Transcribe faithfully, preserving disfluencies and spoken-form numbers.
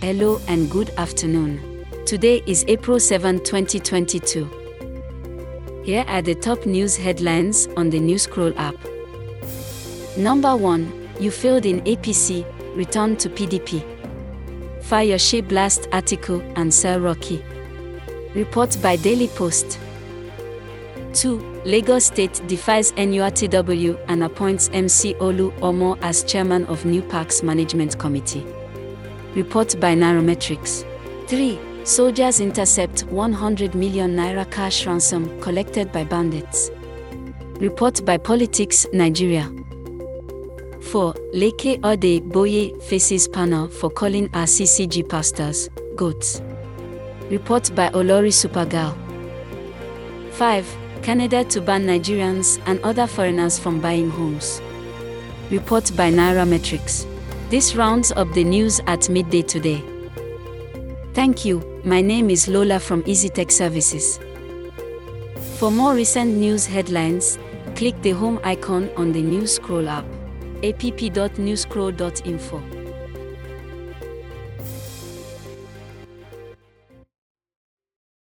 Hello and good afternoon. Today is April seventh, twenty twenty-two. Here are the top news headlines on the News Scroll app. Number one. You failed in A P C, return to P D P. Fayose blast Atiku and Saraki. Report by Daily Post. Two. Lagos State defies N U R T W and appoints M C Oluomo as chairman of new Parks Management Committee. Report by Naira Metrics. Three. Soldiers intercept one hundred million naira cash ransom collected by bandits. Report by Politics Nigeria. Four. Leke Ode Boye faces panel for calling R C C G pastors goats. Report by Olori Supergal. Five. Canada to ban Nigerians and other foreigners from buying homes. Report by Naira Metrics. This rounds up the news at midday today. Thank you. My name is Lola from EasiTech Services. For more recent news headlines, click the home icon on the News Scroll app, app dot newscroll dot info.